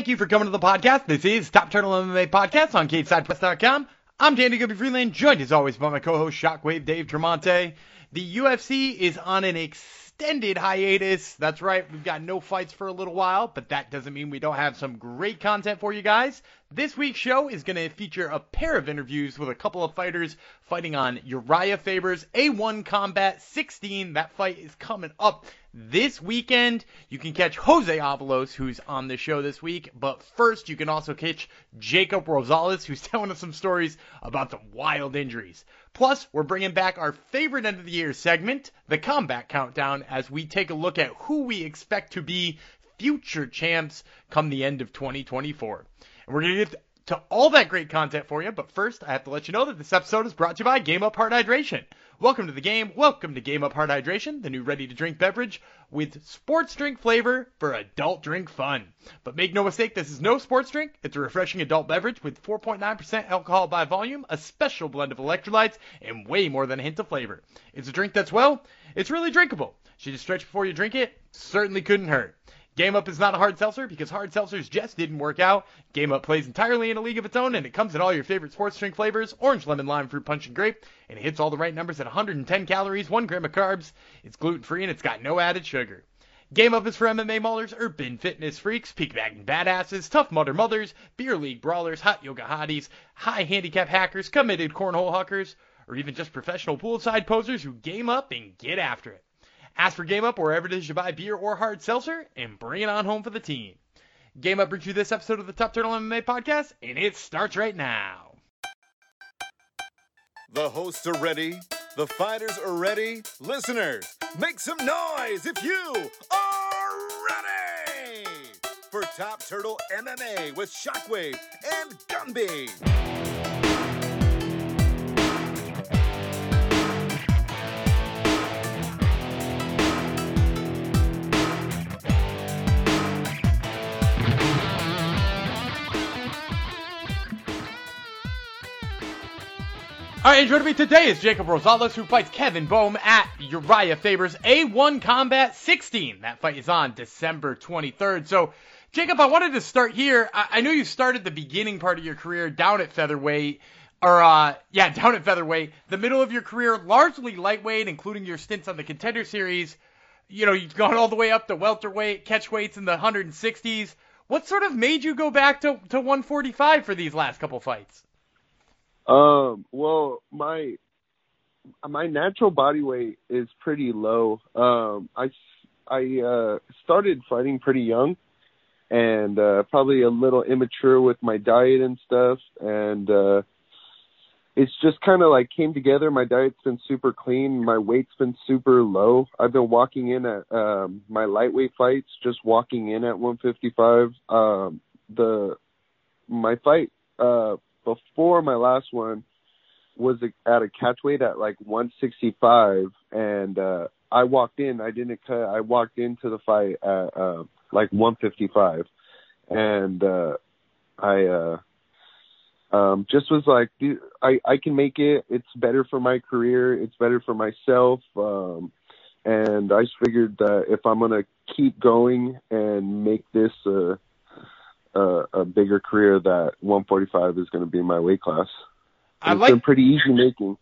Thank you for coming to the podcast. This is Top Turtle MMA Podcast on Catesidepress.com. I'm Danny Guppy Freeland, joined as always by my co-host Shockwave Dave Tremonti. The UFC is on an extended hiatus. That's right, we've got no fights for a little while, but that doesn't mean we don't have some great content for you guys. This week's show is going to feature a pair of interviews with a couple of fighters fighting on Uriah Faber's A1 Combat 16. That fight is coming up this weekend. You can catch Jose Avalos, who's on the show this week, but first you can also catch Jacob Rosales, who's telling us some stories about the wild injuries. Plus, we're bringing back our favorite end of the year segment, the Combat Countdown, as we take a look at who we expect to be future champs come the end of 2024. And we're going to get to all that great content for you, but first, I have to let you know that this episode is brought to you by Game Up Heart Hydration. Welcome to the game. Welcome to Game Up Heart Hydration, the new ready-to-drink beverage with sports drink flavor for adult drink fun. But make no mistake, this is no sports drink. It's a refreshing adult beverage with 4.9% alcohol by volume, a special blend of electrolytes, and way more than a hint of flavor. It's a drink that's, well, it's really drinkable. Should you stretch before you drink it? Certainly couldn't hurt. Game Up is not a hard seltzer because hard seltzers just didn't work out. Game Up plays entirely in a league of its own, and it comes in all your favorite sports drink flavors, orange, lemon, lime, fruit punch, and grape, and it hits all the right numbers at 110 calories, 1 gram of carbs. It's gluten-free, and it's got no added sugar. Game Up is for MMA maulers, urban fitness freaks, peak-bagging badasses, tough mudder mothers, beer league brawlers, hot yoga hotties, high handicap hackers, committed cornhole huckers, or even just professional poolside posers who game up and get after it. Ask for Game Up wherever it is you buy beer or hard seltzer, and bring it on home for the team. Game Up brings you this episode of the Top Turtle MMA Podcast, and it starts right now. The hosts are ready. The fighters are ready. Listeners, make some noise if you are ready for Top Turtle MMA with Shockwave and Gumby. All right, and joining me today is Jacob Rosales, who fights Kevin Boehm at Uriah Faber's A1 Combat 16. That fight is on December 23rd. So, Jacob, I wanted to start here. I know you started the beginning part of your career down at featherweight, the middle of your career largely lightweight, including your stints on the Contender Series. You know, you've gone all the way up to welterweight, catchweights in the 160s. What sort of made you go back to 145 for these last couple fights? Well, my natural body weight is pretty low. I started fighting pretty young and, probably a little immature with my diet and stuff. And, it's just kind of like came together. My diet's been super clean. My weight's been super low. I've been walking in at, my lightweight fights, just walking in at 155. My fight, before my last one was at a catchweight at like 165, and I walked in. I didn't cut. I walked into the fight at like 155, and I just was like, dude, I can make it. It's better for my career. It's better for myself. And I just figured that if I'm gonna keep going and make this a bigger career, that 145 is going to be my weight class. It's been pretty easy making.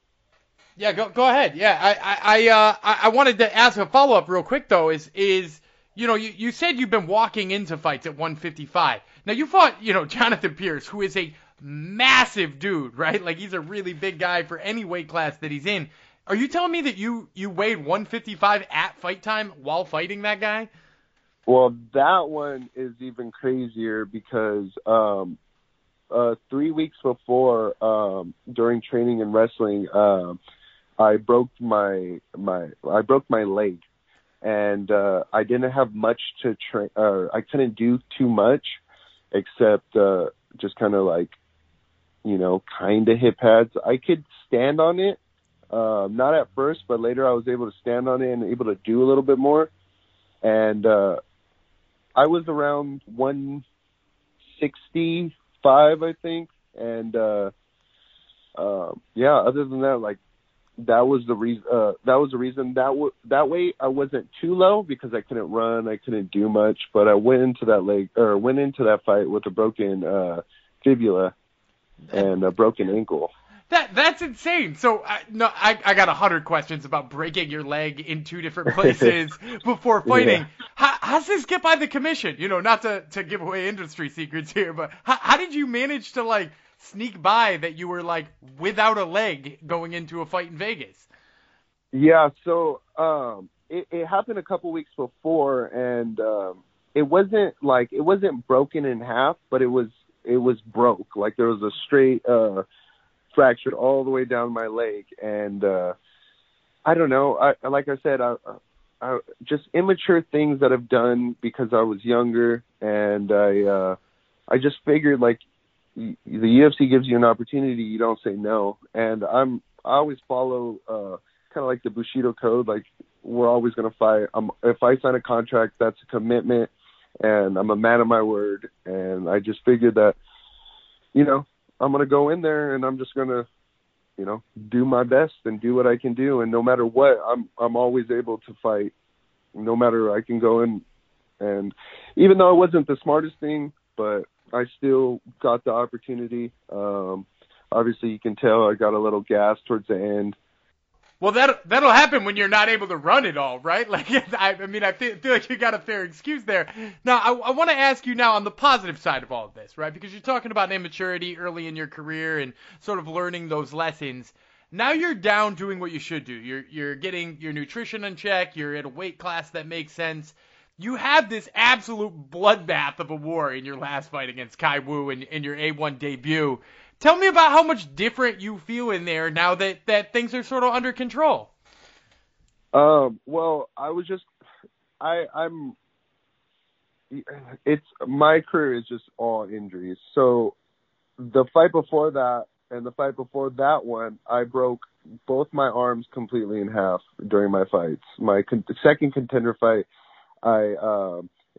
Yeah, go ahead. Yeah, I wanted to ask a follow up real quick though. Is you know, you said you've been walking into fights at 155. Now you fought, you know, Jonathan Pierce, who is a massive dude, right? Like he's a really big guy for any weight class that he's in. Are you telling me that you weighed 155 at fight time while fighting that guy? Well, that one is even crazier because 3 weeks before, during training and wrestling, I broke my leg, and I didn't have much to train. I couldn't do too much, except just kind of like, you know, kind of hip pads. I could stand on it, not at first, but later I was able to stand on it and able to do a little bit more, and I was around 165, I think. And, yeah, other than that, like that was the reason. That way I wasn't too low because I couldn't run, I couldn't do much. But I went into that fight with a broken fibula and a broken ankle. That's insane. So I got 100 questions about breaking your leg in two different places before fighting. Yeah. How's this get by the commission? You know, not to give away industry secrets here, but how did you manage to like sneak by that you were like without a leg going into a fight in Vegas? Yeah. So it happened a couple weeks before, and it wasn't broken in half, but it was broke. Like there was a straight fractured all the way down my leg, and I don't know. I just immature things that I've done because I was younger, and I just figured like the UFC gives you an opportunity, you don't say no. And I always follow kind of like the Bushido code. Like we're always gonna fight. If I sign a contract, that's a commitment, and I'm a man of my word. And I just figured that, you know, I'm going to go in there and I'm just going to, you know, do my best and do what I can do. And no matter what, I'm always able to fight. No matter, I can go in. And even though it wasn't the smartest thing, but I still got the opportunity. Obviously, you can tell I got a little gas towards the end. Well, that'll happen when you're not able to run at all, right? Like, I mean, I feel like you got a fair excuse there. Now, I want to ask you now on the positive side of all of this, right? Because you're talking about immaturity early in your career and sort of learning those lessons. Now you're down doing what you should do. You're getting your nutrition in check. You're at a weight class that makes sense. You have this absolute bloodbath of a war in your last fight against Kai Wu in your A1 debut. Tell me about how much different you feel in there now that things are sort of under control. Well, I was just, my career is just all injuries. So the fight before that and the fight before that one, I broke both my arms completely in half during my fights. My second contender fight,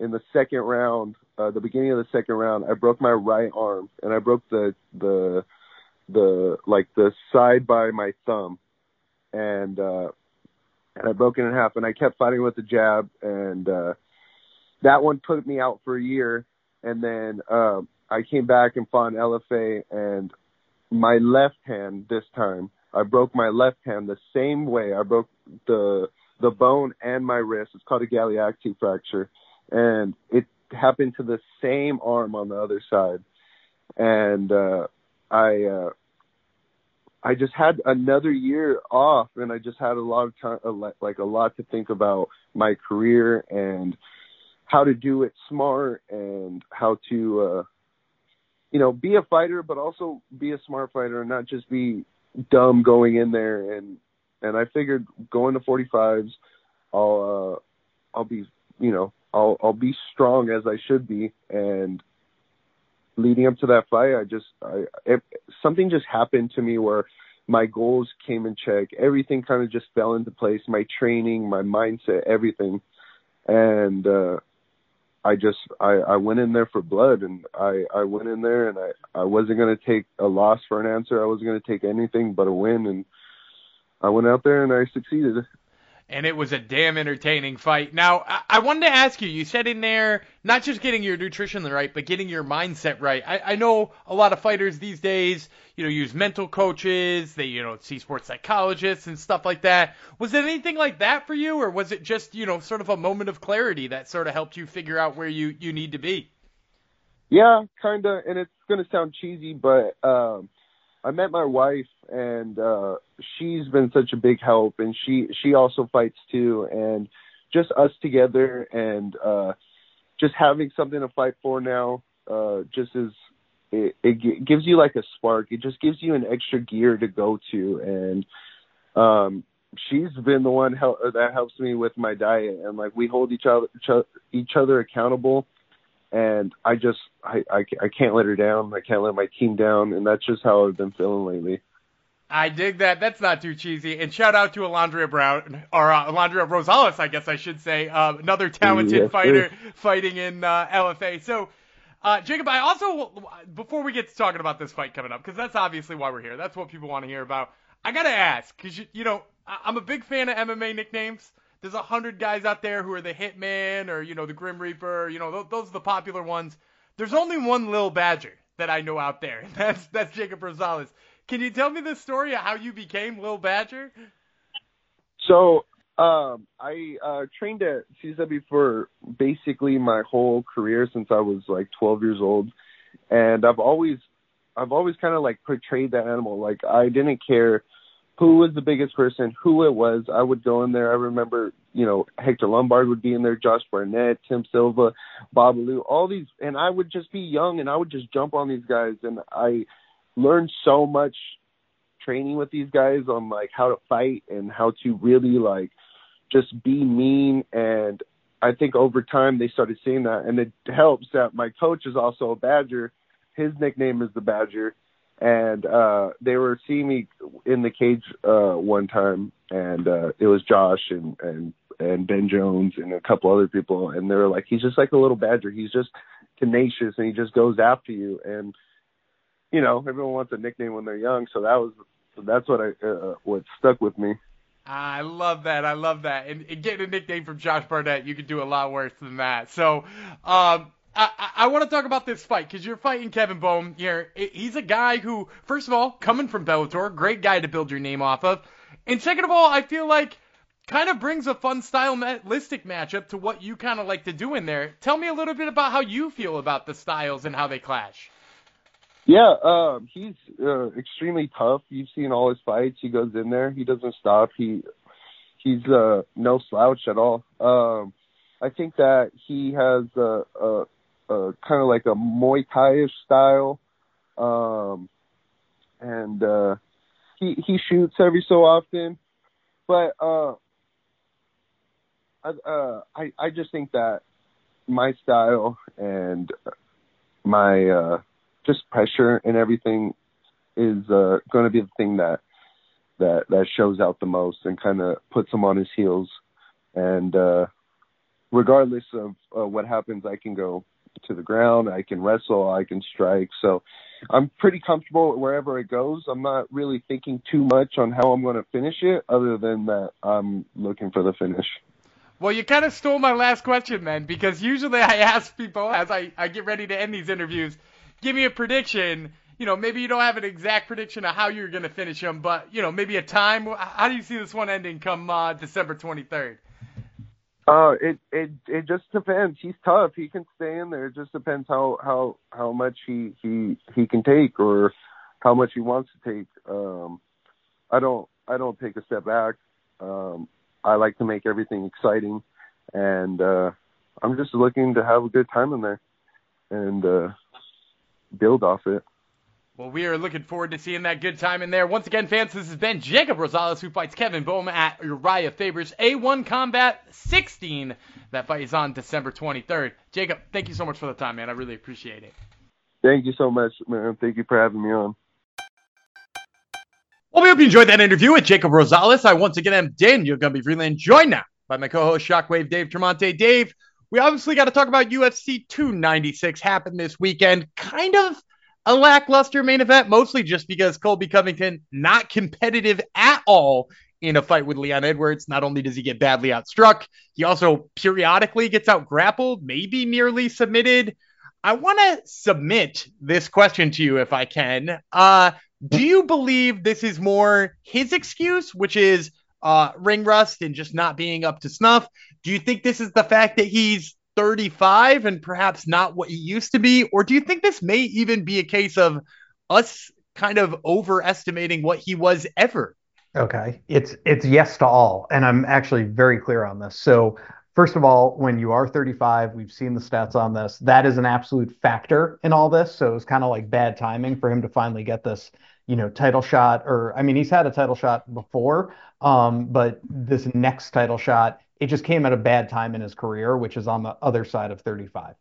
in the second round, the beginning of the second round, I broke my right arm, and I broke the side by my thumb, and I broke it in half, and I kept fighting with the jab, and that one put me out for a year, and then I came back and fought an LFA, and my left hand this time, I broke my left hand the same way. I broke the bone and my wrist. It's called a Galeazzi fracture. And it happened to the same arm on the other side. And I just had another year off, and I just had a lot of time, like a lot to think about my career and how to do it smart and how to, you know, be a fighter, but also be a smart fighter and not just be dumb going in there. And I figured going to 45s, I'll be, you know, I'll be strong as I should be. And leading up to that fight, something just happened to me where my goals came in check. Everything kind of just fell into place. My training, my mindset, everything. And I went in there for blood, and I went in there, and I wasn't going to take a loss for an answer. I wasn't going to take anything but a win. And I went out there and I succeeded. And it was a damn entertaining fight. Now, I wanted to ask you, you said in there, not just getting your nutrition right, but getting your mindset right. I know a lot of fighters these days, you know, use mental coaches, they, you know, see sports psychologists and stuff like that. Was it anything like that for you, or was it just, you know, sort of a moment of clarity that sort of helped you figure out where you need to be? Yeah, kind of. And it's going to sound cheesy, but I met my wife, and she's been such a big help, and she also fights too, and just us together, and just having something to fight for now, just as it gives you like a spark. It just gives you an extra gear to go to, and she's been the one that helps me with my diet, and like we hold each other accountable. And I can't let her down. I can't let my team down. And that's just how I've been feeling lately. I dig that. That's not too cheesy. And shout out to Alondra Rosales, I guess I should say, another talented fighter fighting in LFA. So, Jacob, I also, before we get to talking about this fight coming up, because that's obviously why we're here, that's what people want to hear about, I got to ask, because, you know, I'm a big fan of MMA nicknames. There's 100 guys out there who are the Hitman or, you know, the Grim Reaper. You know, those are the popular ones. There's only one Lil' Badger that I know out there, and that's Jacob Rosales. Can you tell me the story of how you became Lil' Badger? So I trained at CSW for basically my whole career since I was like 12 years old. And I've always kind of like portrayed that animal. Like, I didn't care who was the biggest person, who it was. I would go in there. I remember, you know, Hector Lombard would be in there, Josh Barnett, Tim Silva, Bob Alou, all these. And I would just be young and I would just jump on these guys. And I learned so much training with these guys on like how to fight and how to really like just be mean. And I think over time they started seeing that, and it helps that my coach is also a Badger. His nickname is the Badger. And they were seeing me in the cage one time, and it was Josh and Ben Jones and a couple other people, and they were like, he's just like a little Badger. He's just tenacious and he just goes after you. And you know, everyone wants a nickname when they're young, so that's what stuck with me. I love that. I love that. And getting a nickname from Josh Barnett, you could do a lot worse than that. So I want to talk about this fight, because you're fighting Kevin Boehm here. He's a guy who, first of all, coming from Bellator, great guy to build your name off of. And second of all, I feel like kind of brings a fun stylistic matchup to what you kind of like to do in there. Tell me a little bit about how you feel about the styles and how they clash. Yeah, he's extremely tough. You've seen all his fights. He goes in there. He doesn't stop. He's no slouch at all. I think that he has a kind of like a Muay Thai-ish style, and he shoots every so often. But I just think that my style and my just pressure and everything is going to be the thing that shows out the most and kind of puts him on his heels. And regardless of what happens, I can go to the ground, I can wrestle, I can strike. So I'm pretty comfortable wherever it goes. I'm not really thinking too much on how I'm going to finish it, other than that I'm looking for the finish. Well, you kind of stole my last question, man, because usually I ask people as I get ready to end these interviews, give me a prediction. You know, maybe you don't have an exact prediction of how you're going to finish him, but, you know, maybe a time. How do you see this one ending come December 23rd? It just depends. He's tough. He can stay in there. It just depends how much he can take, or how much he wants to take. I don't take a step back. I like to make everything exciting, and I'm just looking to have a good time in there, and build off it. Well, we are looking forward to seeing that good time in there. Once again, fans, this has been Jacob Rosales, who fights Kevin Boehm at Uriah Faber's A1 Combat 16. That fight is on December 23rd. Jacob, thank you so much for the time, man. I really appreciate it. Thank you so much, man. Thank you for having me on. Well, we hope you enjoyed that interview with Jacob Rosales. I once again am Daniel Gumpy Freeland, joined now by my co-host Shockwave Dave Tremonti. Dave, we obviously got to talk about UFC 296 happened this weekend. Kind of a lackluster main event, mostly just because Colby Covington not competitive at all in a fight with Leon Edwards. Not only does he get badly outstruck, he also periodically gets outgrappled, maybe nearly submitted. I want to submit this question to you if I can. Do you believe this is more his excuse, which is ring rust and just not being up to snuff? Do you think this is the fact that he's 35 and perhaps not what he used to be? Or do you think this may even be a case of us kind of overestimating what he was ever? Okay. It's yes to all. And I'm actually very clear on this. So first of all, when you are 35, we've seen the stats on this, that is an absolute factor in all this. So it was kind of like bad timing for him to finally get this, you know, title shot. Or, I mean, he's had a title shot before, but this next title shot, it just came at a bad time in his career, which is on the other side of 35.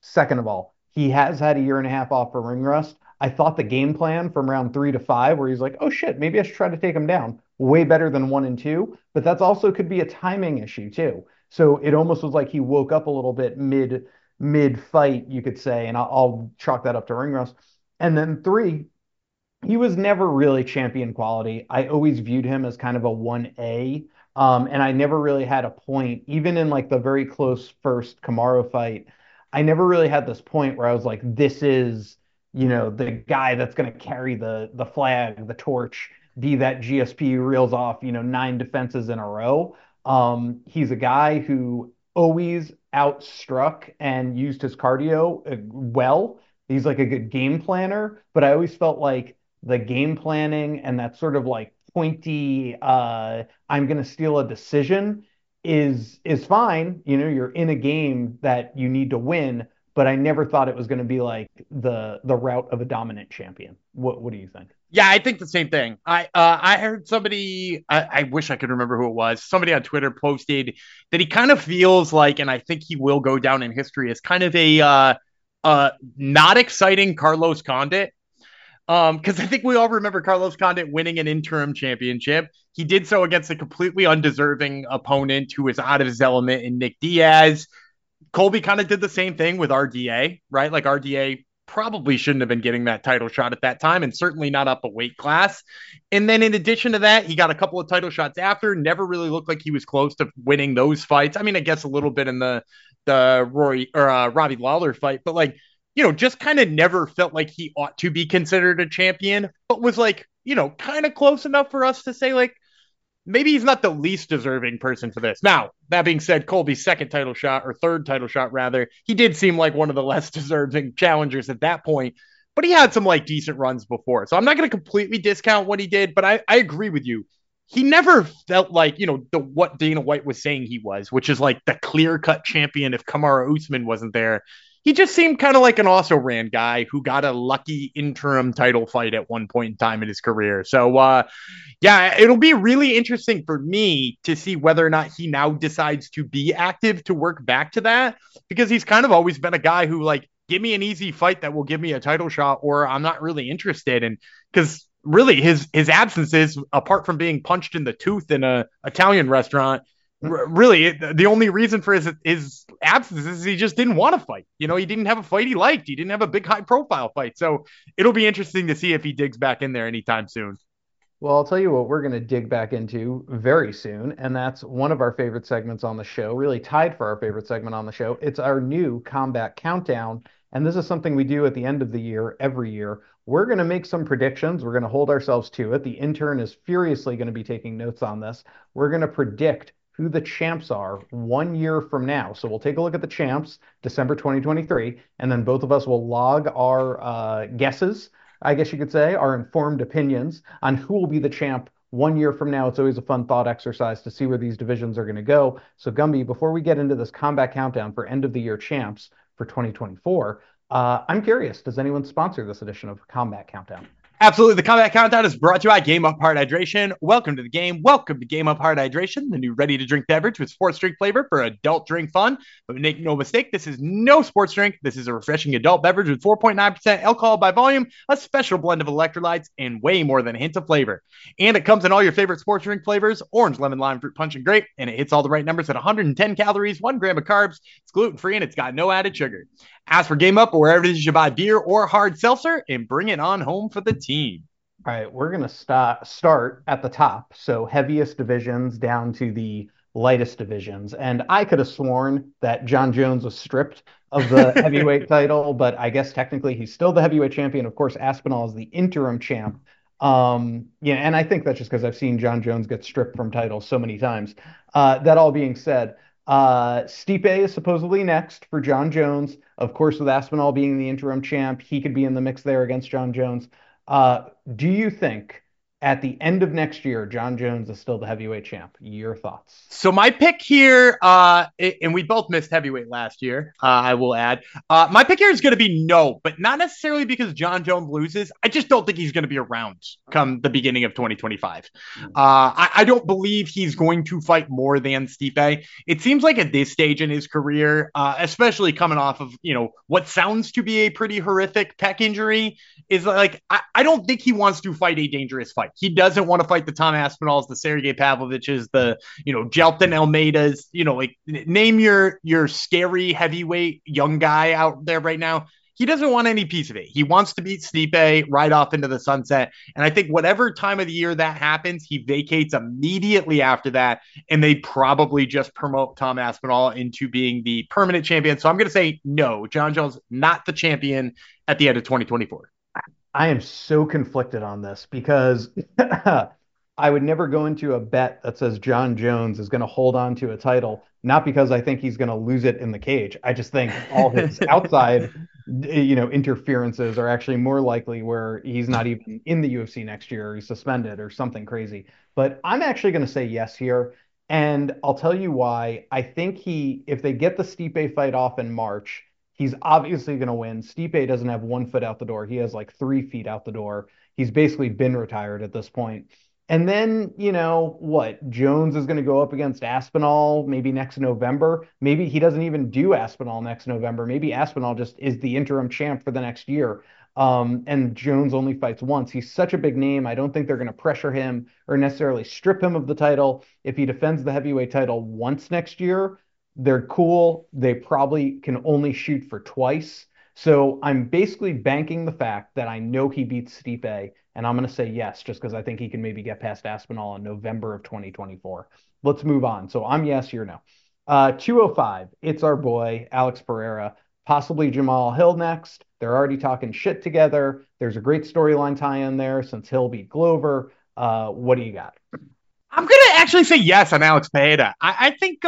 Second of all, he has had a year and a half off for ring rust. I thought the game plan from round 3 to 5, where he's like, oh shit, maybe I should try to take him down, way better than 1 and 2, but that's also could be a timing issue too. So it almost was like he woke up a little bit mid fight, you could say, and I'll chalk that up to ring rust. And then 3, he was never really champion quality. I always viewed him as kind of a 1A. And I never really had a point, even in like the very close first Kamaru fight. I never really had this point where I was like, this is, you know, the guy that's going to carry the flag, the torch, be that GSP reels off, you know, 9 defenses in a row. He's a guy who always outstruck and used his cardio well. He's like a good game planner, but I always felt like the game planning and that sort of like pointy, I'm going to steal a decision is fine. You know, you're in a game that you need to win, but I never thought it was going to be like the route of a dominant champion. What do you think? Yeah, I think the same thing. I heard somebody, I wish I could remember who it was. Somebody on Twitter posted that he kind of feels like, and I think he will go down in history as kind of a not exciting Carlos Condit. Because I think we all remember Carlos Condit winning an interim championship. He did so against a completely undeserving opponent who was out of his element in Nick Diaz. Colby kind of did the same thing with RDA, right? Like RDA probably shouldn't have been getting that title shot at that time, and certainly not up a weight class. And then in addition to that, he got a couple of title shots after, never really looked like he was close to winning those fights. I mean, I guess a little bit in the Rory or Robbie Lawler fight, but like, you know, just kind of never felt like he ought to be considered a champion, but was like, you know, kind of close enough for us to say, like, maybe he's not the least deserving person for this. Now, that being said, Colby's third title shot, he did seem like one of the less deserving challengers at that point, but he had some like decent runs before. So I'm not going to completely discount what he did, but I agree with you. He never felt like, you know, what Dana White was saying he was, which is like the clear-cut champion if Kamaru Usman wasn't there. He just seemed kind of like an also-ran guy who got a lucky interim title fight at one point in time in his career. So, yeah, it'll be really interesting for me to see whether or not he now decides to be active to work back to that, because he's kind of always been a guy who, like, give me an easy fight that will give me a title shot, or I'm not really interested. And because really his absences, apart from being punched in the tooth in an Italian restaurant, really, the only reason for his absence is he just didn't want to fight. You know, he didn't have a fight he liked. He didn't have a big, high-profile fight. So it'll be interesting to see if he digs back in there anytime soon. Well, I'll tell you what we're going to dig back into very soon, and that's one of our favorite segments on the show, really tied for our favorite segment on the show. It's our new Combat Countdown, and this is something we do at the end of the year, every year. We're going to make some predictions. We're going to hold ourselves to it. The intern is furiously going to be taking notes on this. We're going to predict who the champs are 1 year from now. So we'll take a look at the champs, December 2023, and then both of us will log our guesses, I guess you could say, our informed opinions on who will be the champ 1 year from now. It's always a fun thought exercise to see where these divisions are going to go. So Gumby, before we get into this Combat Countdown for end of the year champs for 2024, I'm curious, does anyone sponsor this edition of Combat Countdown? Absolutely. The Combat Countdown is brought to you by Game Up Heart Hydration. Welcome to the game. Welcome to Game Up Heart Hydration, the new ready-to-drink beverage with sports drink flavor for adult drink fun. But make no mistake, this is no sports drink. This is a refreshing adult beverage with 4.9% alcohol by volume, a special blend of electrolytes, and way more than a hint of flavor. And it comes in all your favorite sports drink flavors, orange, lemon, lime, fruit punch, and grape. And it hits all the right numbers at 110 calories, 1 gram of carbs. It's gluten-free, and it's got no added sugar. As for Game Up, wherever it is you buy beer or hard seltzer, and bring it on home for the team. All right, we're going to start at the top. So heaviest divisions down to the lightest divisions. And I could have sworn that John Jones was stripped of the heavyweight title, but I guess technically he's still the heavyweight champion. Of course, Aspinall is the interim champ. Yeah, and I think that's just because I've seen John Jones get stripped from titles so many times. That all being said, Stipe is supposedly next for John Jones. Of course, with Aspinall being the interim champ, he could be in the mix there against John Jones. Do you think at the end of next year, John Jones is still the heavyweight champ? Your thoughts? So my pick here, and we both missed heavyweight last year, I will add. My pick here is going to be no, but not necessarily because John Jones loses. I just don't think he's going to be around come the beginning of 2025. I don't believe he's going to fight more than Stipe. It seems like at this stage in his career, especially coming off of, you know, what sounds to be a pretty horrific pec injury, is like, I don't think he wants to fight a dangerous fight. He doesn't want to fight the Tom Aspinalls, the Sergey Pavloviches, the, you know, Jelton Almeidas, you know, like name your scary heavyweight young guy out there right now. He doesn't want any piece of it. He wants to beat Stipe right off into the sunset. And I think whatever time of the year that happens, he vacates immediately after that. And they probably just promote Tom Aspinall into being the permanent champion. So I'm going to say no, John Jones, not the champion at the end of 2024. I am so conflicted on this because I would never go into a bet that says John Jones is going to hold on to a title, not because I think he's going to lose it in the cage. I just think all his outside, interferences are actually more likely where he's not even in the UFC next year or he's suspended or something crazy. But I'm actually going to say yes here. And I'll tell you why. I think if they get the Stipe fight off in March, he's obviously going to win. Stipe doesn't have 1 foot out the door. He has like 3 feet out the door. He's basically been retired at this point. And then, Jones is going to go up against Aspinall maybe next November. Maybe he doesn't even do Aspinall next November. Maybe Aspinall just is the interim champ for the next year. And Jones only fights once. He's such a big name. I don't think they're going to pressure him or necessarily strip him of the title. If he defends the heavyweight title once next year, they're cool. They probably can only shoot for twice. So I'm basically banking the fact that I know he beats Stipe, and I'm going to say yes, just because I think he can maybe get past Aspinall in November of 2024. Let's move on. So I'm yes, you're no. 205, it's our boy, Alex Pereira, possibly Jamal Hill next. They're already talking shit together. There's a great storyline tie-in there since Hill beat Glover. What do you got? I'm going to actually say yes on Alex Pereira. I think...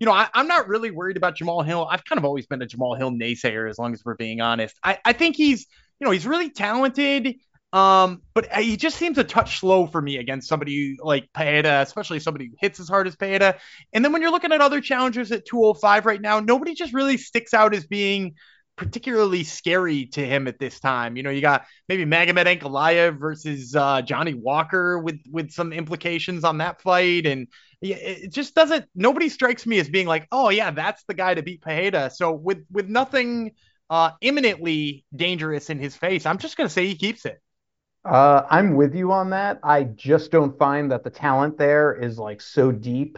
I'm not really worried about Jamal Hill. I've kind of always been a Jamal Hill naysayer, as long as we're being honest. I think he's really talented, but he just seems a touch slow for me against somebody like Paeta, especially somebody who hits as hard as Paeta. And then when you're looking at other challengers at 205 right now, nobody just really sticks out as being particularly scary to him at this time. You got maybe Magomed Ankalaev versus Johnny Walker with some implications on that fight. And it just nobody strikes me as being like, oh yeah, that's the guy to beat Pereira. So with nothing imminently dangerous in his face, I'm just going to say he keeps it. I'm with you on that. I just don't find that the talent there is like so deep.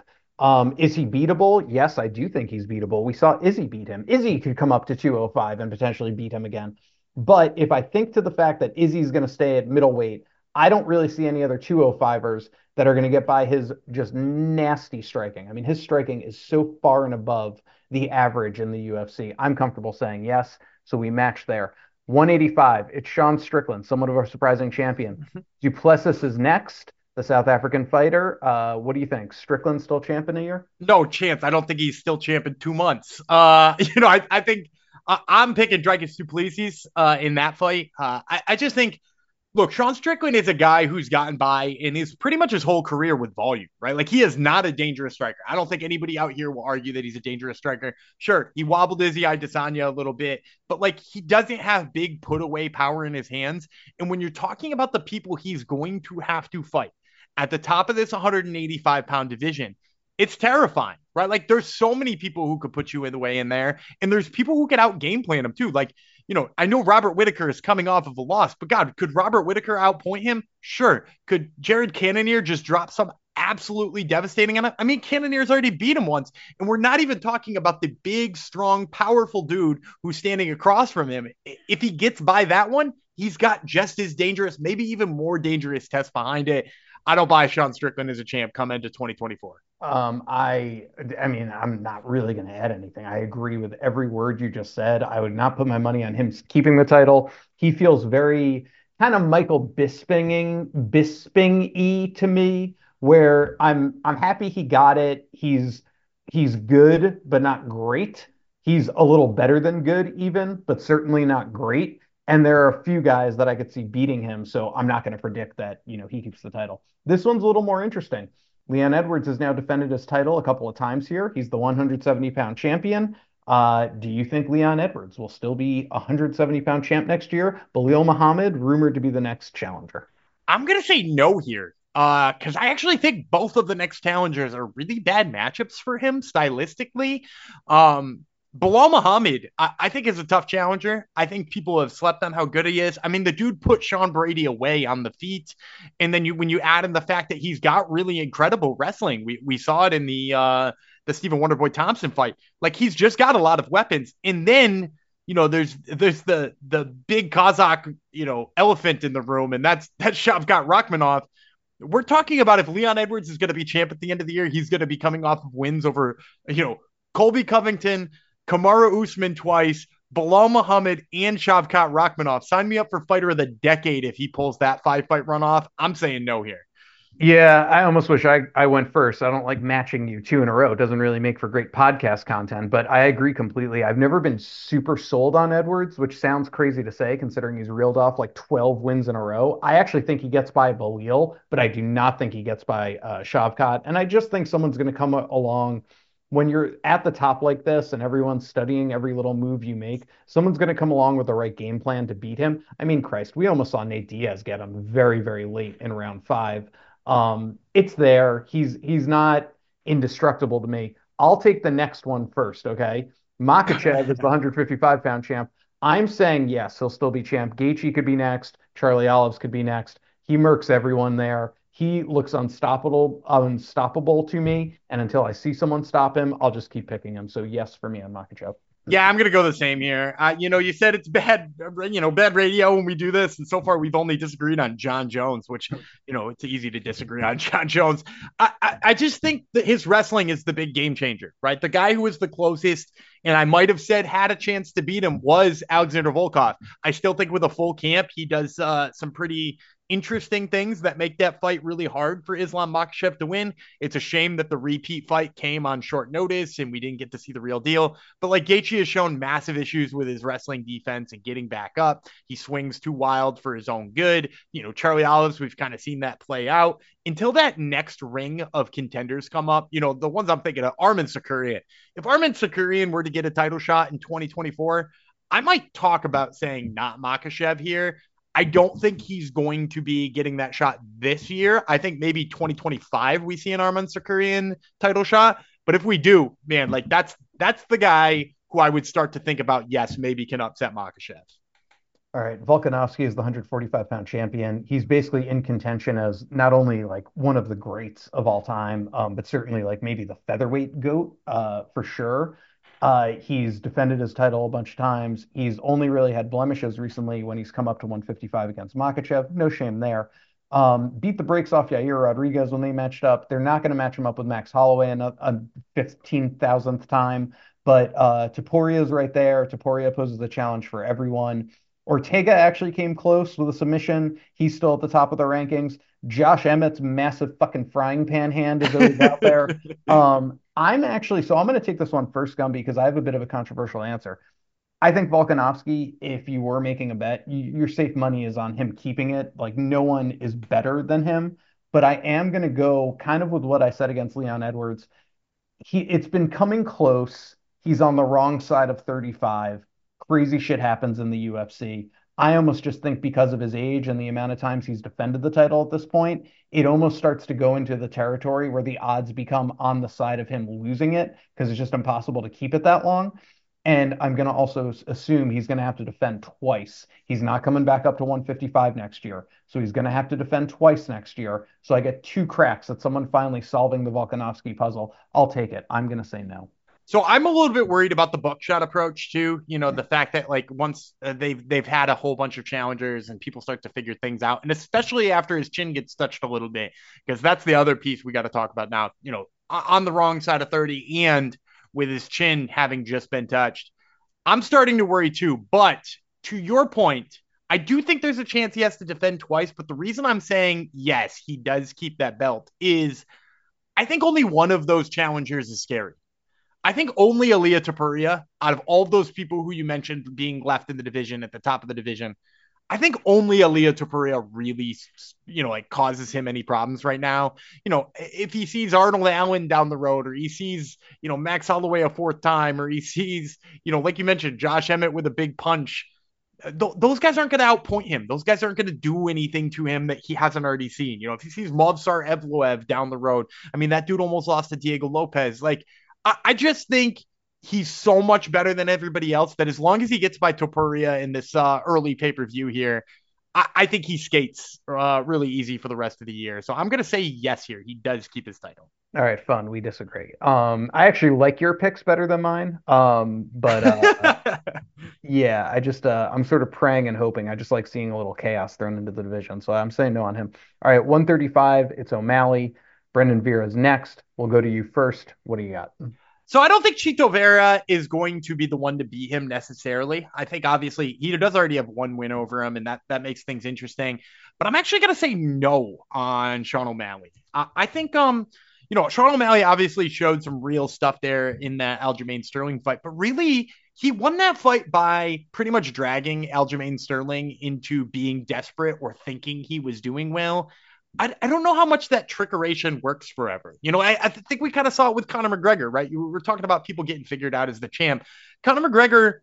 Is he beatable? Yes, I do think he's beatable. We saw Izzy beat him. Izzy could come up to 205 and potentially beat him again. But if I think to the fact that Izzy's going to stay at middleweight, I don't really see any other 205ers that are going to get by his just nasty striking. I mean, his striking is so far and above the average in the UFC. I'm comfortable saying yes, so we match there. 185, it's Sean Strickland, somewhat of a surprising champion. Duplessis is next. The South African fighter. What do you think? Strickland still champion a year? No chance. I don't think he's still champion 2 months. I think I'm picking Dricus Du Plessis in that fight. I just think, look, Sean Strickland is a guy who's gotten by in pretty much his whole career with volume, right? Like, he is not a dangerous striker. I don't think anybody out here will argue that he's a dangerous striker. Sure, he wobbled Izzy Adesanya a little bit, but like, he doesn't have big put away power in his hands. And when you're talking about the people he's going to have to fight at the top of this 185-pound division, it's terrifying, right? Like, there's so many people who could put you in the way in there, and there's people who could out game plan him too. Like, I know Robert Whittaker is coming off of a loss, but God, could Robert Whittaker outpoint him? Sure. Could Jared Cannonier just drop some absolutely devastating on him? I mean, Cannonier's already beat him once, and we're not even talking about the big, strong, powerful dude who's standing across from him. If he gets by that one, he's got just as dangerous, maybe even more dangerous test behind it. I don't buy Sean Strickland as a champ come into 2024. I'm not really going to add anything. I agree with every word you just said. I would not put my money on him keeping the title. He feels very kind of Michael Bisping-y to me, where I'm happy he got it. He's good, but not great. He's a little better than good even, but certainly not great. And there are a few guys that I could see beating him, so I'm not going to predict that, he keeps the title. This one's a little more interesting. Leon Edwards has now defended his title a couple of times here. He's the 170-pound champion. Do you think Leon Edwards will still be 170-pound champ next year? Belal Muhammad, rumored to be the next challenger. I'm going to say no here, because I actually think both of the next challengers are really bad matchups for him stylistically. Belal Muhammad, I think, is a tough challenger. I think people have slept on how good he is. I mean, the dude put Sean Brady away on the feet. And then when you add in the fact that he's got really incredible wrestling, we saw it in the Stephen Wonderboy Thompson fight. Like, he's just got a lot of weapons. And then you know, there's the big Kazakh, you know, elephant in the room, and that's Shavgat Rakhmonov. We're talking about if Leon Edwards is going to be champ at the end of the year, he's going to be coming off of wins over, you know, Colby Covington, Kamaru Usman twice, Belal Muhammad, and Shavkat Rakhmonov. Sign me up for fighter of the decade if he pulls that 5-fight runoff. I'm saying no here. Yeah, I almost wish I went first. I don't like matching you 2 in a row. It doesn't really make for great podcast content, but I agree completely. I've never been super sold on Edwards, which sounds crazy to say considering he's reeled off like 12 wins in a row. I actually think he gets by Belal, but I do not think he gets by Shavkat. And I just think someone's going to come along. When you're at the top like this and everyone's studying every little move you make, someone's going to come along with the right game plan to beat him. I mean, Christ, we almost saw Nate Diaz get him very, very late in round 5. It's there. He's not indestructible to me. I'll take the next one first, okay? Makhachev is the 155-pound champ. I'm saying, yes, he'll still be champ. Gaethje could be next. Charlie Olives could be next. He murks everyone there. He looks unstoppable to me, and until I see someone stop him, I'll just keep picking him. So yes, for me on Makhachev. Yeah, I'm going to go the same here. You know, you said it's bad, you know, bad radio when we do this, and so far we've only disagreed on John Jones, which, you know, it's easy to disagree on John Jones. I just think that his wrestling is the big game changer, right? The guy who was the closest, and I might have said had a chance to beat him, was Alexander Volkov. I still think with a full camp, he does some pretty interesting things that make that fight really hard for Islam Makhachev to win. It's a shame that the repeat fight came on short notice and we didn't get to see the real deal. But like, Gaethje has shown massive issues with his wrestling defense and getting back up. He swings too wild for his own good. You know, Charlie Olives, we've kind of seen that play out. Until that next ring of contenders come up, you know, the ones I'm thinking of, Arman Tsarukyan. If Arman Tsarukyan were to get a title shot in 2024, I might talk about saying not Makhachev here. I don't think he's going to be getting that shot this year. I think maybe 2025 we see an Arman Tsarukyan title shot. But if we do, man, like that's the guy who I would start to think about, yes, maybe can upset Makhachev. All right, Volkanovski is the 145-pound champion. He's basically in contention as not only like one of the greats of all time, but certainly like maybe the featherweight goat for sure. He's defended his title a bunch of times. He's only really had blemishes recently when he's come up to 155 against Makhachev. No shame there. Beat the brakes off Yair Rodriguez when they matched up. They're not going to match him up with Max Holloway a 15,000th time, but Topuria is right there. Topuria poses a challenge for everyone. Ortega actually came close with a submission. He's still at the top of the rankings. Josh Emmett's massive fucking frying pan hand is always out there. I'm going to take this one first, Gumby, because I have a bit of a controversial answer. I think Volkanovski, if you were making a bet, your safe money is on him keeping it. Like, no one is better than him. But I am going to go kind of with what I said against Leon Edwards. It's been coming close. He's on the wrong side of 35. Crazy shit happens in the UFC. I almost just think because of his age and the amount of times he's defended the title at this point, it almost starts to go into the territory where the odds become on the side of him losing it, because it's just impossible to keep it that long. And I'm going to also assume he's going to have to defend twice. He's not coming back up to 155 next year. So he's going to have to defend twice next year. So I get 2 cracks at someone finally solving the Volkanovski puzzle. I'll take it. I'm going to say no. So I'm a little bit worried about the buckshot approach too. You know, the fact that like once they've had a whole bunch of challengers and people start to figure things out, and especially after his chin gets touched a little bit, because that's the other piece we got to talk about now. You know, on the wrong side of 30 and with his chin having just been touched, I'm starting to worry too. But to your point, I do think there's a chance he has to defend twice. But the reason I'm saying yes, he does keep that belt is I think only one of those challengers is scary. I think only Ilia Topuria, out of all those people who you mentioned being left in the division at the top of the division, I think only Ilia Topuria really, you know, like causes him any problems right now. You know, if he sees Arnold Allen down the road, or he sees, you know, Max Holloway a 4th time, or he sees, you know, like you mentioned, Josh Emmett with a big punch, those guys aren't going to outpoint him. Those guys aren't going to do anything to him that he hasn't already seen. You know, if he sees Movsar Evloev down the road, I mean, that dude almost lost to Diego Lopez. Like, I just think he's so much better than everybody else that as long as he gets by Topuria in this early pay-per-view here, I think he skates really easy for the rest of the year. So I'm going to say yes here. He does keep his title. All right, fun. We disagree. I actually like your picks better than mine. But Yeah, I just I'm sort of praying and hoping. I just like seeing a little chaos thrown into the division, so I'm saying no on him. All right, 135. It's O'Malley. Brendan Vieira's next. We'll go to you first. What do you got? So I don't think Chito Vera is going to be the one to beat him necessarily. I think obviously he does already have one win over him, and that makes things interesting. But I'm actually going to say no on Sean O'Malley. I think Sean O'Malley obviously showed some real stuff there in that Aljamain Sterling fight, but really he won that fight by pretty much dragging Aljamain Sterling into being desperate or thinking he was doing well. I don't know how much that trickeration works forever. You know, I think we kind of saw it with Conor McGregor, right? You were talking about people getting figured out as the champ. Conor McGregor,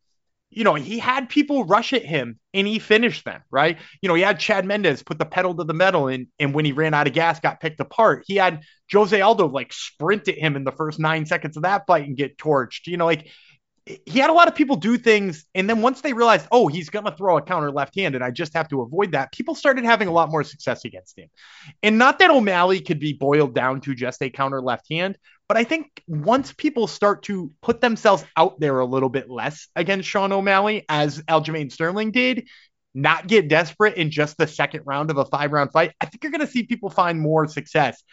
you know, he had people rush at him and he finished them, right? You know, he had Chad Mendes put the pedal to the metal and when he ran out of gas, got picked apart. He had Jose Aldo like sprint at him in the first 9 seconds of that fight and get torched. You know, like he had a lot of people do things. And then once they realized, oh, he's going to throw a counter left hand and I just have to avoid that, people started having a lot more success against him. And not that O'Malley could be boiled down to just a counter left hand, but I think once people start to put themselves out there a little bit less against Sean O'Malley, as Aljamain Sterling did, not get desperate in just the second round of a 5-round fight, I think you're going to see people find more success.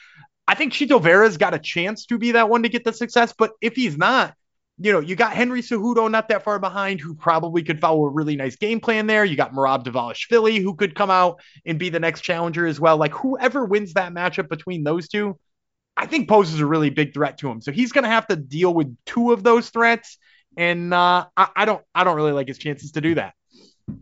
I think Chito Vera's got a chance to be that one to get the success, but if he's not, you know, you got Henry Cejudo not that far behind, who probably could follow a really nice game plan there. You got Merab Dvalishvili, who could come out and be the next challenger as well. Like, whoever wins that matchup between those two, I think poses a really big threat to him. So he's going to have to deal with two of those threats, and I don't really like his chances to do that.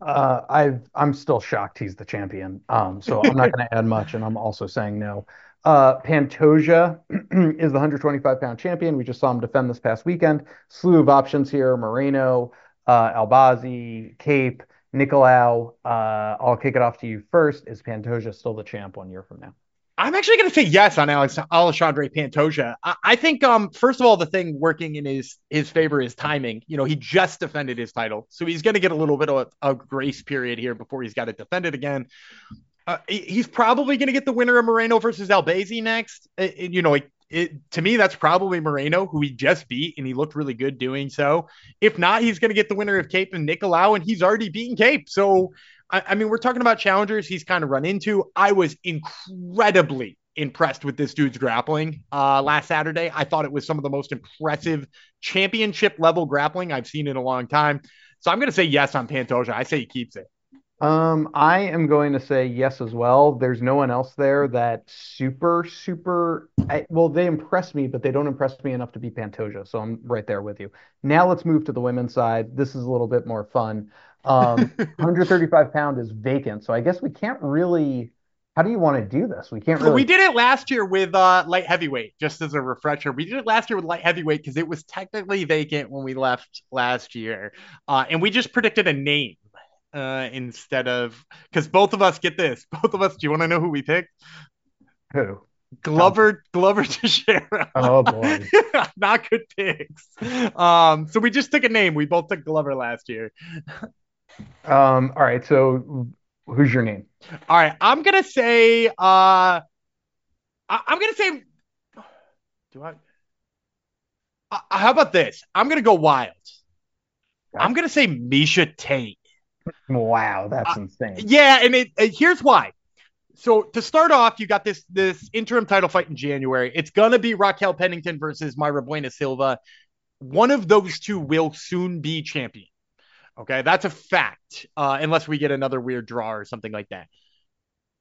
I'm still shocked he's the champion, so I'm not going to add much, and I'm also saying no. Pantoja is the 125-pound champion. We just saw him defend this past weekend. Slew of options here: Moreno, Albazi, Cape, Nicolau. I'll kick it off to you first. Is Pantoja still the champ 1 year from now? I'm actually going to say yes on Alexandre Pantoja. I think, first of all, the thing working in his favor is timing. You know, he just defended his title, so he's going to get a little bit of a grace period here before he's got to defend it again. He's probably going to get the winner of Moreno versus Albazi next. To me, that's probably Moreno, who he just beat, and he looked really good doing so. If not, he's going to get the winner of Cape and Nicolau, and he's already beaten Cape. So, I mean, we're talking about challengers he's kind of run into. I was incredibly impressed with this dude's grappling last Saturday. I thought it was some of the most impressive championship-level grappling I've seen in a long time. So I'm going to say yes on Pantoja. I say he keeps it. I am going to say yes as well. There's no one else there that they impress me, but they don't impress me enough to be Pantoja. So I'm right there with you. Now let's move to the women's side. This is a little bit more fun. 135 pound is vacant. So I guess we can't really, how do you want to do this? We can't really. We did it last year with light heavyweight, just as a refresher. We did it last year with light heavyweight because it was technically vacant when we left last year. And we just predicted a name. Instead of, because both of us get this. Both of us, do you want to know who we picked? Who? Glover Teixeira. Oh boy. Not good picks. So we just took a name. We both took Glover last year. All right, so who's your name? All right, I'm gonna say how about this? I'm gonna go wild. Gotcha. I'm gonna say Misha Tate. Wow, that's insane. Yeah, and here's why. So to start off, you got this interim title fight in January. It's gonna be Raquel Pennington versus Mayra Bueno Silva. One of those two will soon be champion. Okay, that's a fact. Unless we get another weird draw or something like that.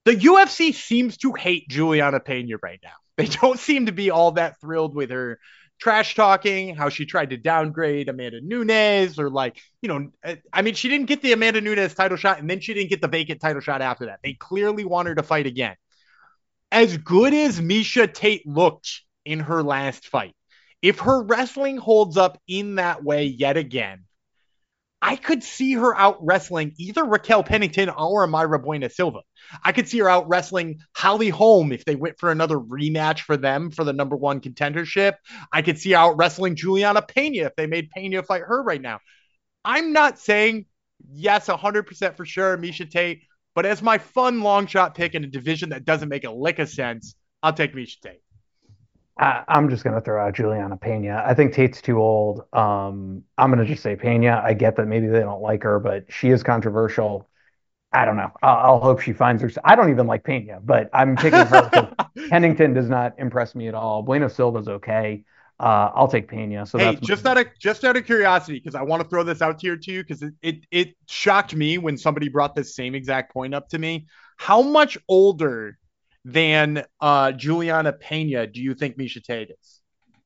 The UFC seems to hate Juliana Pena right now. They don't seem to be all that thrilled with her trash talking, how she tried to downgrade Amanda Nunes, or like, you know, I mean, she didn't get the Amanda Nunes title shot, and then she didn't get the vacant title shot after that. They clearly want her to fight again. As good as Misha Tate looked in her last fight, if her wrestling holds up in that way yet again, I could see her out wrestling either Raquel Pennington or Mayra Bueno Silva. I could see her out wrestling Holly Holm if they went for another rematch for them for the number one contendership. I could see her out wrestling Juliana Pena if they made Pena fight her right now. I'm not saying yes, 100% for sure, Misha Tate, but as my fun long shot pick in a division that doesn't make a lick of sense, I'll take Misha Tate. I'm just going to throw out Juliana Pena. I think Tate's too old. I'm going to just say Pena. I get that maybe they don't like her, but she is controversial. I don't know. I'll hope she finds her. I don't even like Pena, but I'm picking her because Pennington does not impress me at all. Bueno Silva's okay. I'll take Pena. So hey, just out of curiosity, because I want to throw this out here to you, because it shocked me when somebody brought this same exact point up to me. How much older than Juliana Pena do you think Misha Tate is?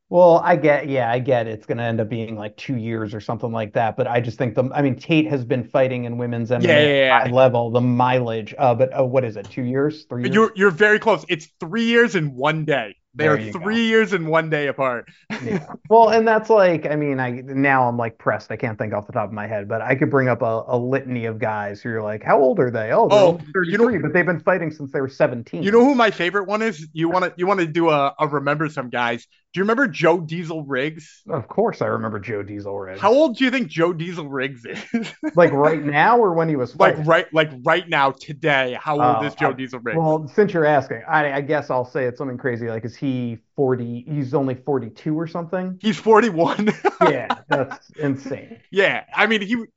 Well, I get it's going to end up being like 2 years or something like that. But I just think Tate has been fighting in women's MMA at high level, the mileage. But what is it? 2 years? 3 years? You're very close. It's 3 years and 1 day. They are 3 years and 1 day apart. Yeah. Well, and that's like, now I'm like pressed. I can't think off the top of my head, but I could bring up a litany of guys who you're like, how old are they? Oh, they're 33, but they've been fighting since they were 17. You know who my favorite one is? You want to do a remember some guys. Do you remember Joe Diesel Riggs? Of course I remember Joe Diesel Riggs. How old do you think Joe Diesel Riggs is? Like right now or when he was fighting? Like right now, today, how old is Joe Diesel Riggs? Well, since you're asking, I guess I'll say it's something crazy. Like, is he 40? He's only 42 or something? He's 41. Yeah, that's insane. Yeah,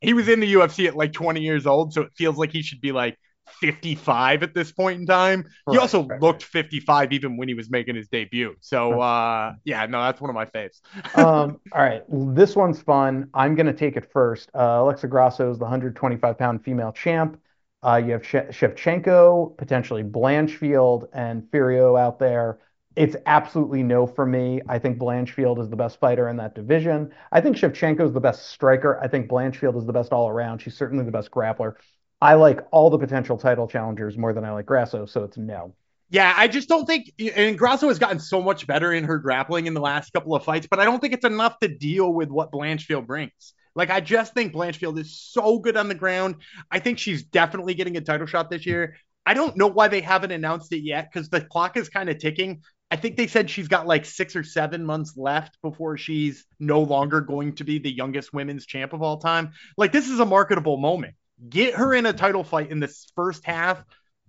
he was in the UFC at like 20 years old, so it feels like he should be like 55 at this point in time. Right, he also looked 55 even when he was making his debut. So that's one of my faves. All right, this one's fun. I'm gonna take it first. Alexa Grasso is the 125-pound female champ. You have Shevchenko, potentially Blanchfield, and Furio out there. It's absolutely no for me. I think Blanchfield is the best fighter in that division. I think Shevchenko is the best striker. I think Blanchfield is the best all around. She's certainly the best grappler. I like all the potential title challengers more than I like Grasso, so it's no. Yeah, I just don't think – and Grasso has gotten so much better in her grappling in the last couple of fights, but I don't think it's enough to deal with what Blanchfield brings. Like, I just think Blanchfield is so good on the ground. I think she's definitely getting a title shot this year. I don't know why they haven't announced it yet because the clock is kind of ticking. I think they said she's got like 6 or 7 months left before she's no longer going to be the youngest women's champ of all time. Like, this is a marketable moment. Get her in a title fight in this first half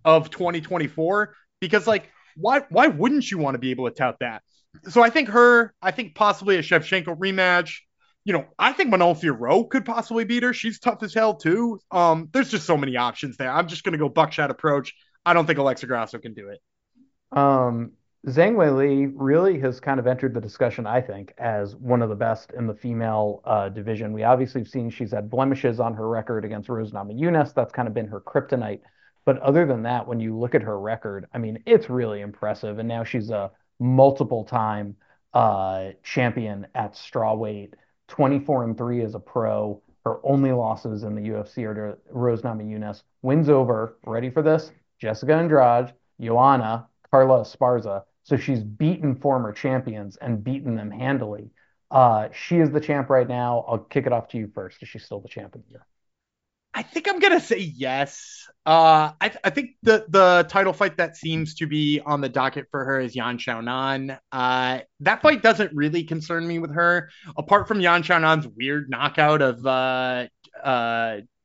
of 2024, because like, why wouldn't you want to be able to tout that? So I think possibly a Shevchenko rematch. You know, I think Manon Firo could possibly beat her. She's tough as hell too. There's just so many options there. I'm just going to go buckshot approach. I don't think Alexa Grasso can do it. Zhang Weili really has kind of entered the discussion, I think, as one of the best in the female division. We obviously have seen she's had blemishes on her record against Rose Namajunas. That's kind of been her kryptonite. But other than that, when you look at her record, it's really impressive. And now she's a multiple-time champion at strawweight, 24-3 as a pro. Her only losses in the UFC are to Rose Namajunas. Wins over, ready for this, Jessica Andrade, Joanna, Carla Esparza. So she's beaten former champions and beaten them handily. She is the champ right now. I'll kick it off to you first. Is she still the champ of the year? I think I'm going to say yes. I think the title fight that seems to be on the docket for her is Yan Xiaonan. That fight doesn't really concern me with her. Apart from Yan Xiaonan's weird knockout of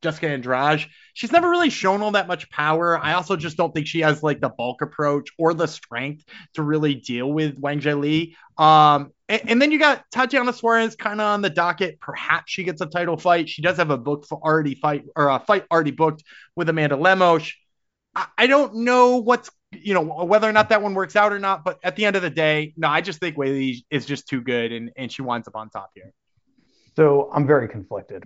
Jessica Andrade, she's never really shown all that much power. I also just don't think she has like the bulk approach or the strength to really deal with Wang Jiali. And then you got Tatiana Suarez kind of on the docket. Perhaps she gets a title fight. She does have a fight already booked with Amanda Lemos. I don't know whether or not that one works out or not, but at the end of the day, no, I just think Weili is just too good and she winds up on top here. So I'm very conflicted.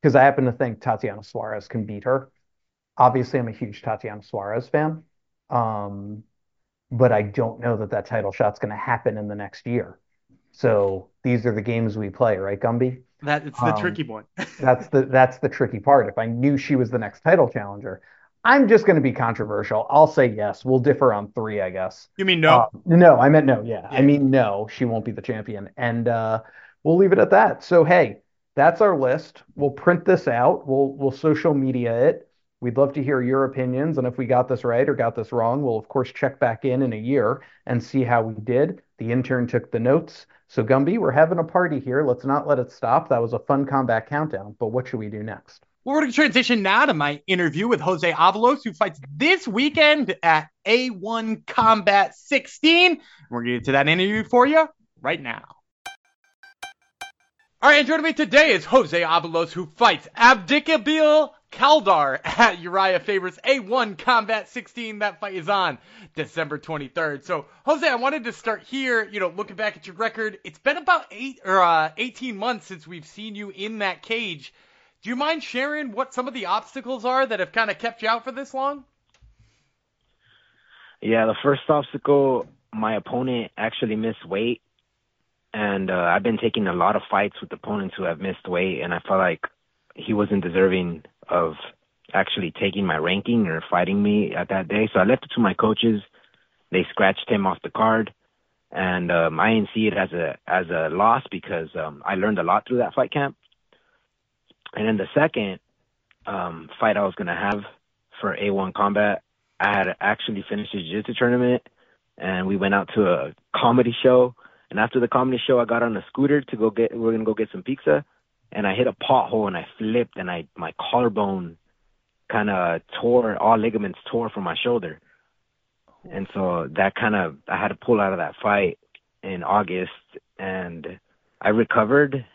Because I happen to think Tatiana Suarez can beat her. Obviously, I'm a huge Tatiana Suarez fan. But I don't know that title shot's going to happen in the next year. So these are the games we play, right, Gumby? It's the tricky one. That's the tricky part. If I knew she was the next title challenger, I'm just going to be controversial. I'll say yes. We'll differ on three, I guess. You mean no? No, I meant no, yeah. I mean no, she won't be the champion. And we'll leave it at that. So, hey. That's our list. We'll print this out. We'll social media it. We'd love to hear your opinions. And if we got this right or got this wrong, we'll, of course, check back in a year and see how we did. The intern took the notes. So, Gumby, we're having a party here. Let's not let it stop. That was a fun combat countdown. But what should we do next? Well, we're going to transition now to my interview with Jose Avalos, who fights this weekend at A1 Combat 16. We're going to get to that interview for you right now. All right, and joining me today is Jose Avalos, who fights Abdikabil Kaldar at Uriah Faber's A1 Combat 16. That fight is on December 23rd. So, Jose, I wanted to start here, looking back at your record. It's been about 18 months since we've seen you in that cage. Do you mind sharing what some of the obstacles are that have kind of kept you out for this long? Yeah, the first obstacle, my opponent actually missed weight. And I've been taking a lot of fights with opponents who have missed weight, and I felt like he wasn't deserving of actually taking my ranking or fighting me at that day. So I left it to my coaches. They scratched him off the card, and I didn't see it as a loss because I learned a lot through that fight camp. And then the second fight I was going to have for A1 Combat, I had actually finished a jiu-jitsu tournament, and we went out to a comedy show. And after the comedy show, I got on a scooter to go get, we're going to go get some pizza. And I hit a pothole and I flipped and my collarbone kind of all ligaments tore from my shoulder. And so that kind of, I had to pull out of that fight in August, and I recovered,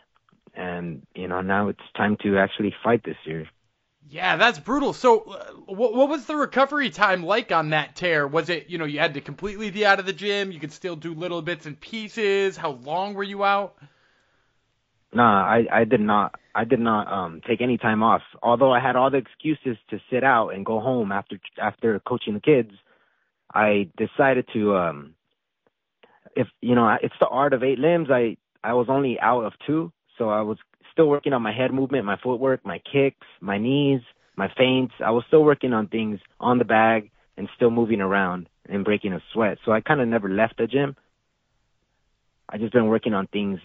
and now it's time to actually fight this year. Yeah, that's brutal. So what was the recovery time like on that tear? Was it, you had to completely be out of the gym? You could still do little bits and pieces. How long were you out? Nah, I did not take any time off. Although I had all the excuses to sit out and go home after coaching the kids, I decided to it's the art of 8 limbs. I was only out of 2, so I was still working on my head movement, my footwork, my kicks, my knees, my feints. I was still working on things on the bag and still moving around and breaking a sweat. So I kind of never left the gym. I just been working on things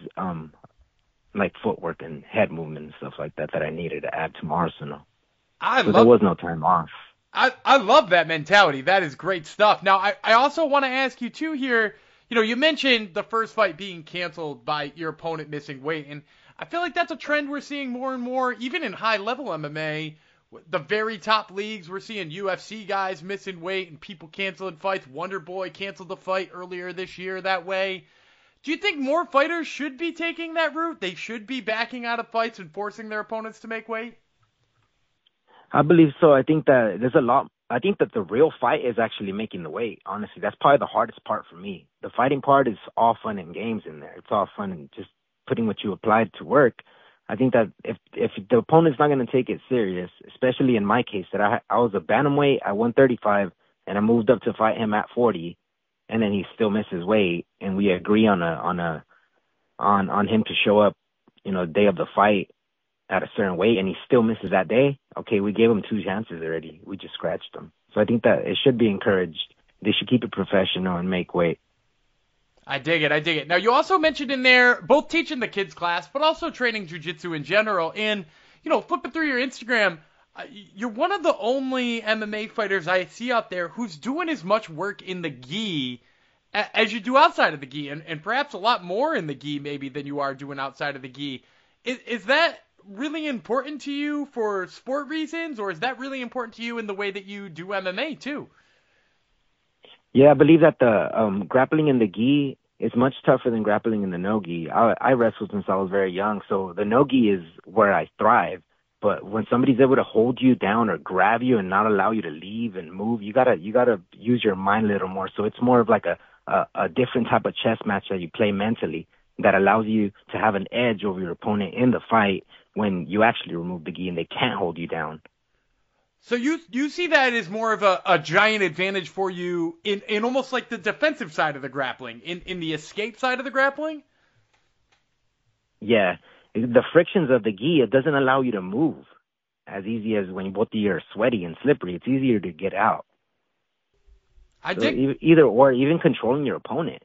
like footwork and head movement and stuff like that I needed to add to my arsenal. So there was no time off. I love that mentality. That is great stuff. Now, I also want to ask you, too, here, you mentioned the first fight being canceled by your opponent missing weight, and I feel like that's a trend we're seeing more and more, even in high-level MMA. The very top leagues, we're seeing UFC guys missing weight and people canceling fights. Wonder Boy canceled the fight earlier this year that way. Do you think more fighters should be taking that route? They should be backing out of fights and forcing their opponents to make weight? I believe so. I think that there's a lot. I think that the real fight is actually making the weight. Honestly, that's probably the hardest part for me. The fighting part is all fun and games in there. It's all fun and just putting what you applied to work. I think that if the opponent's not going to take it serious, especially in my case, that I was a bantamweight at 135 and I moved up to fight him at 40. And then he still misses weight, and we agree on him to show up, day of the fight at a certain weight, and he still misses that day. Okay, we gave him 2 chances already. We just scratched him. So I think that it should be encouraged. They should keep it professional and make weight. I dig it. Now, you also mentioned in there both teaching the kids class, but also training jiu-jitsu in general. And, flipping through your Instagram, you're one of the only MMA fighters I see out there who's doing as much work in the gi as you do outside of the gi, and perhaps a lot more in the gi maybe than you are doing outside of the gi. Is that really important to you for sport reasons, or is that really important to you in the way that you do MMA too? Yeah, I believe that the grappling in the gi is much tougher than grappling in the no-gi. I wrestled since I was very young, so the no-gi is where I thrive. But when somebody's able to hold you down or grab you and not allow you to leave and move, you gotta use your mind a little more. So it's more of like a different type of chess match that you play mentally that allows you to have an edge over your opponent in the fight when you actually remove the gi and they can't hold you down. So you see that as more of a giant advantage for you in almost like the defensive side of the grappling, in the escape side of the grappling? Yeah. The frictions of the gi, it doesn't allow you to move as easy as when both of you are sweaty and slippery. It's easier to get out. Either or, even controlling your opponent.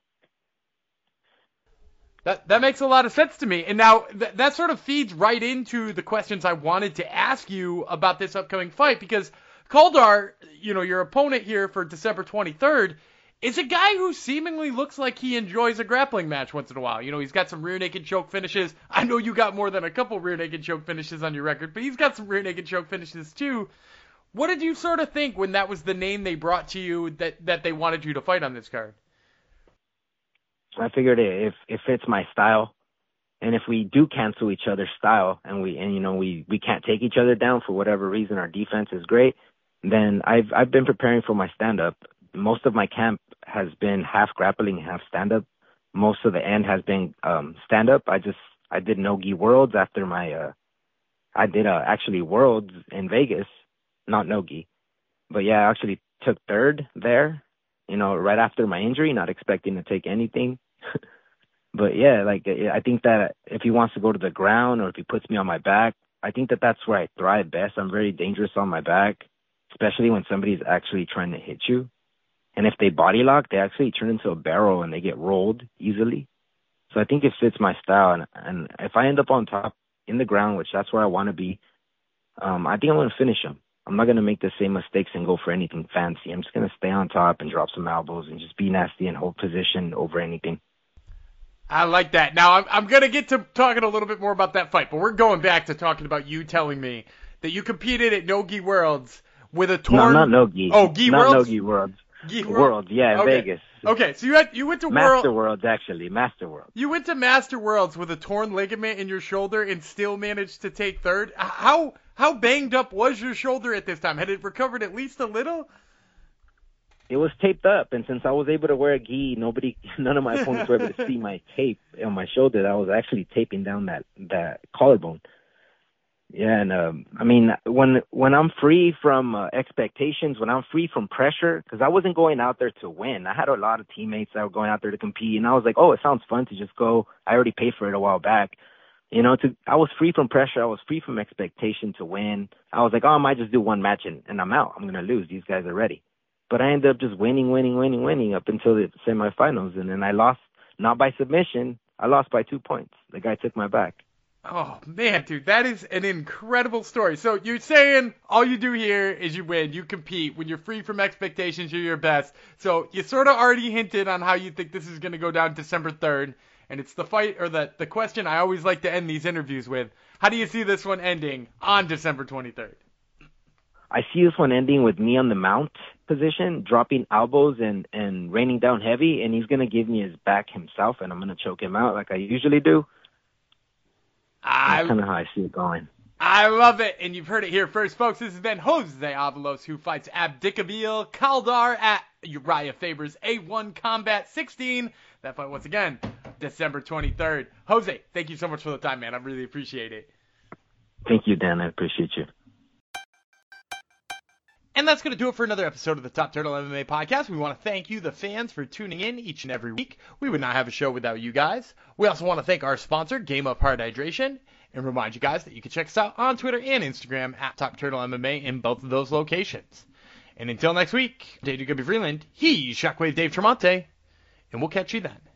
That makes a lot of sense to me. And now that sort of feeds right into the questions I wanted to ask you about this upcoming fight, because Kaldar, your opponent here for December 23rd, is a guy who seemingly looks like he enjoys a grappling match once in a while. You know, he's got some rear naked choke finishes. I know you got more than a couple rear naked choke finishes on your record, but he's got some rear naked choke finishes too. What did you sort of think when that was the name they brought to you that they wanted you to fight on this card? I figured it fits my style. And if we do cancel each other's style and we can't take each other down for whatever reason, our defense is great, then I've been preparing for my stand-up. Most of my camp has been half grappling, half stand-up. Most of the end has been stand-up. I did no-gi worlds after my I did actually worlds in Vegas, not no-gi. But yeah, I actually took third there, right after my injury, not expecting to take anything. But yeah, I think that if he wants to go to the ground or if he puts me on my back, I think that that's where I thrive best. I'm very dangerous on my back, especially when somebody's actually trying to hit you. And if they body lock, they actually turn into a barrel and they get rolled easily. So I think it fits my style. And if I end up on top in the ground, which that's where I want to be, I think I'm going to finish him. I'm not going to make the same mistakes and go for anything fancy. I'm just going to stay on top and drop some elbows and just be nasty and hold position over anything. I like that. Now, I'm going to get to talking a little bit more about that fight, but we're going back to talking about you telling me that you competed at No-Gi Worlds with a torn... No, not No-Gi. Oh, Gi Worlds? Not No-Gi Worlds. Gi Worlds, yeah, okay. Vegas. Okay, so you went to Master Worlds, actually. Master Worlds. You went to Master Worlds with a torn ligament in your shoulder and still managed to take third. How banged up was your shoulder at this time? Had it recovered at least a little? It was taped up, and since I was able to wear a gi, none of my opponents were able to see my tape on my shoulder. That I was actually taping down that collarbone. Yeah, and when I'm free from expectations, when I'm free from pressure, because I wasn't going out there to win. I had a lot of teammates that were going out there to compete, and I was like, oh, it sounds fun to just go. I already paid for it a while back. I was free from pressure. I was free from expectation to win. I was like, oh, I might just do one match, and I'm out. I'm going to lose. These guys are ready. But I ended up just winning up until the semifinals. And then I lost, not by submission, I lost by 2 points. The guy took my back. Oh, man, dude, that is an incredible story. So you're saying all you do here is you win, you compete. When you're free from expectations, you're your best. So you sort of already hinted on how you think this is going to go down December 3rd. And it's the fight or the question I always like to end these interviews with. How do you see this one ending on December 23rd? I see this one ending with me on the mount position, dropping elbows and raining down heavy, and he's going to give me his back himself, and I'm going to choke him out like I usually do. That's kind of how I see it going. I love it, and you've heard it here first, folks. This has been Jose Avalos, who fights Abdikabil Kaldar at Uriah Faber's A1 Combat 16. That fight, once again, December 23rd. Jose, thank you so much for the time, man. I really appreciate it. Thank you, Dan. I appreciate you. And that's going to do it for another episode of the Top Turtle MMA Podcast. We want to thank you, the fans, for tuning in each and every week. We would not have a show without you guys. We also want to thank our sponsor, Game Up Heart Hydration, and remind you guys that you can check us out on Twitter and Instagram at Top Turtle MMA in both of those locations. And until next week, Danny Guppy Freeland, he's Shockwave Dave Tremonti, and we'll catch you then.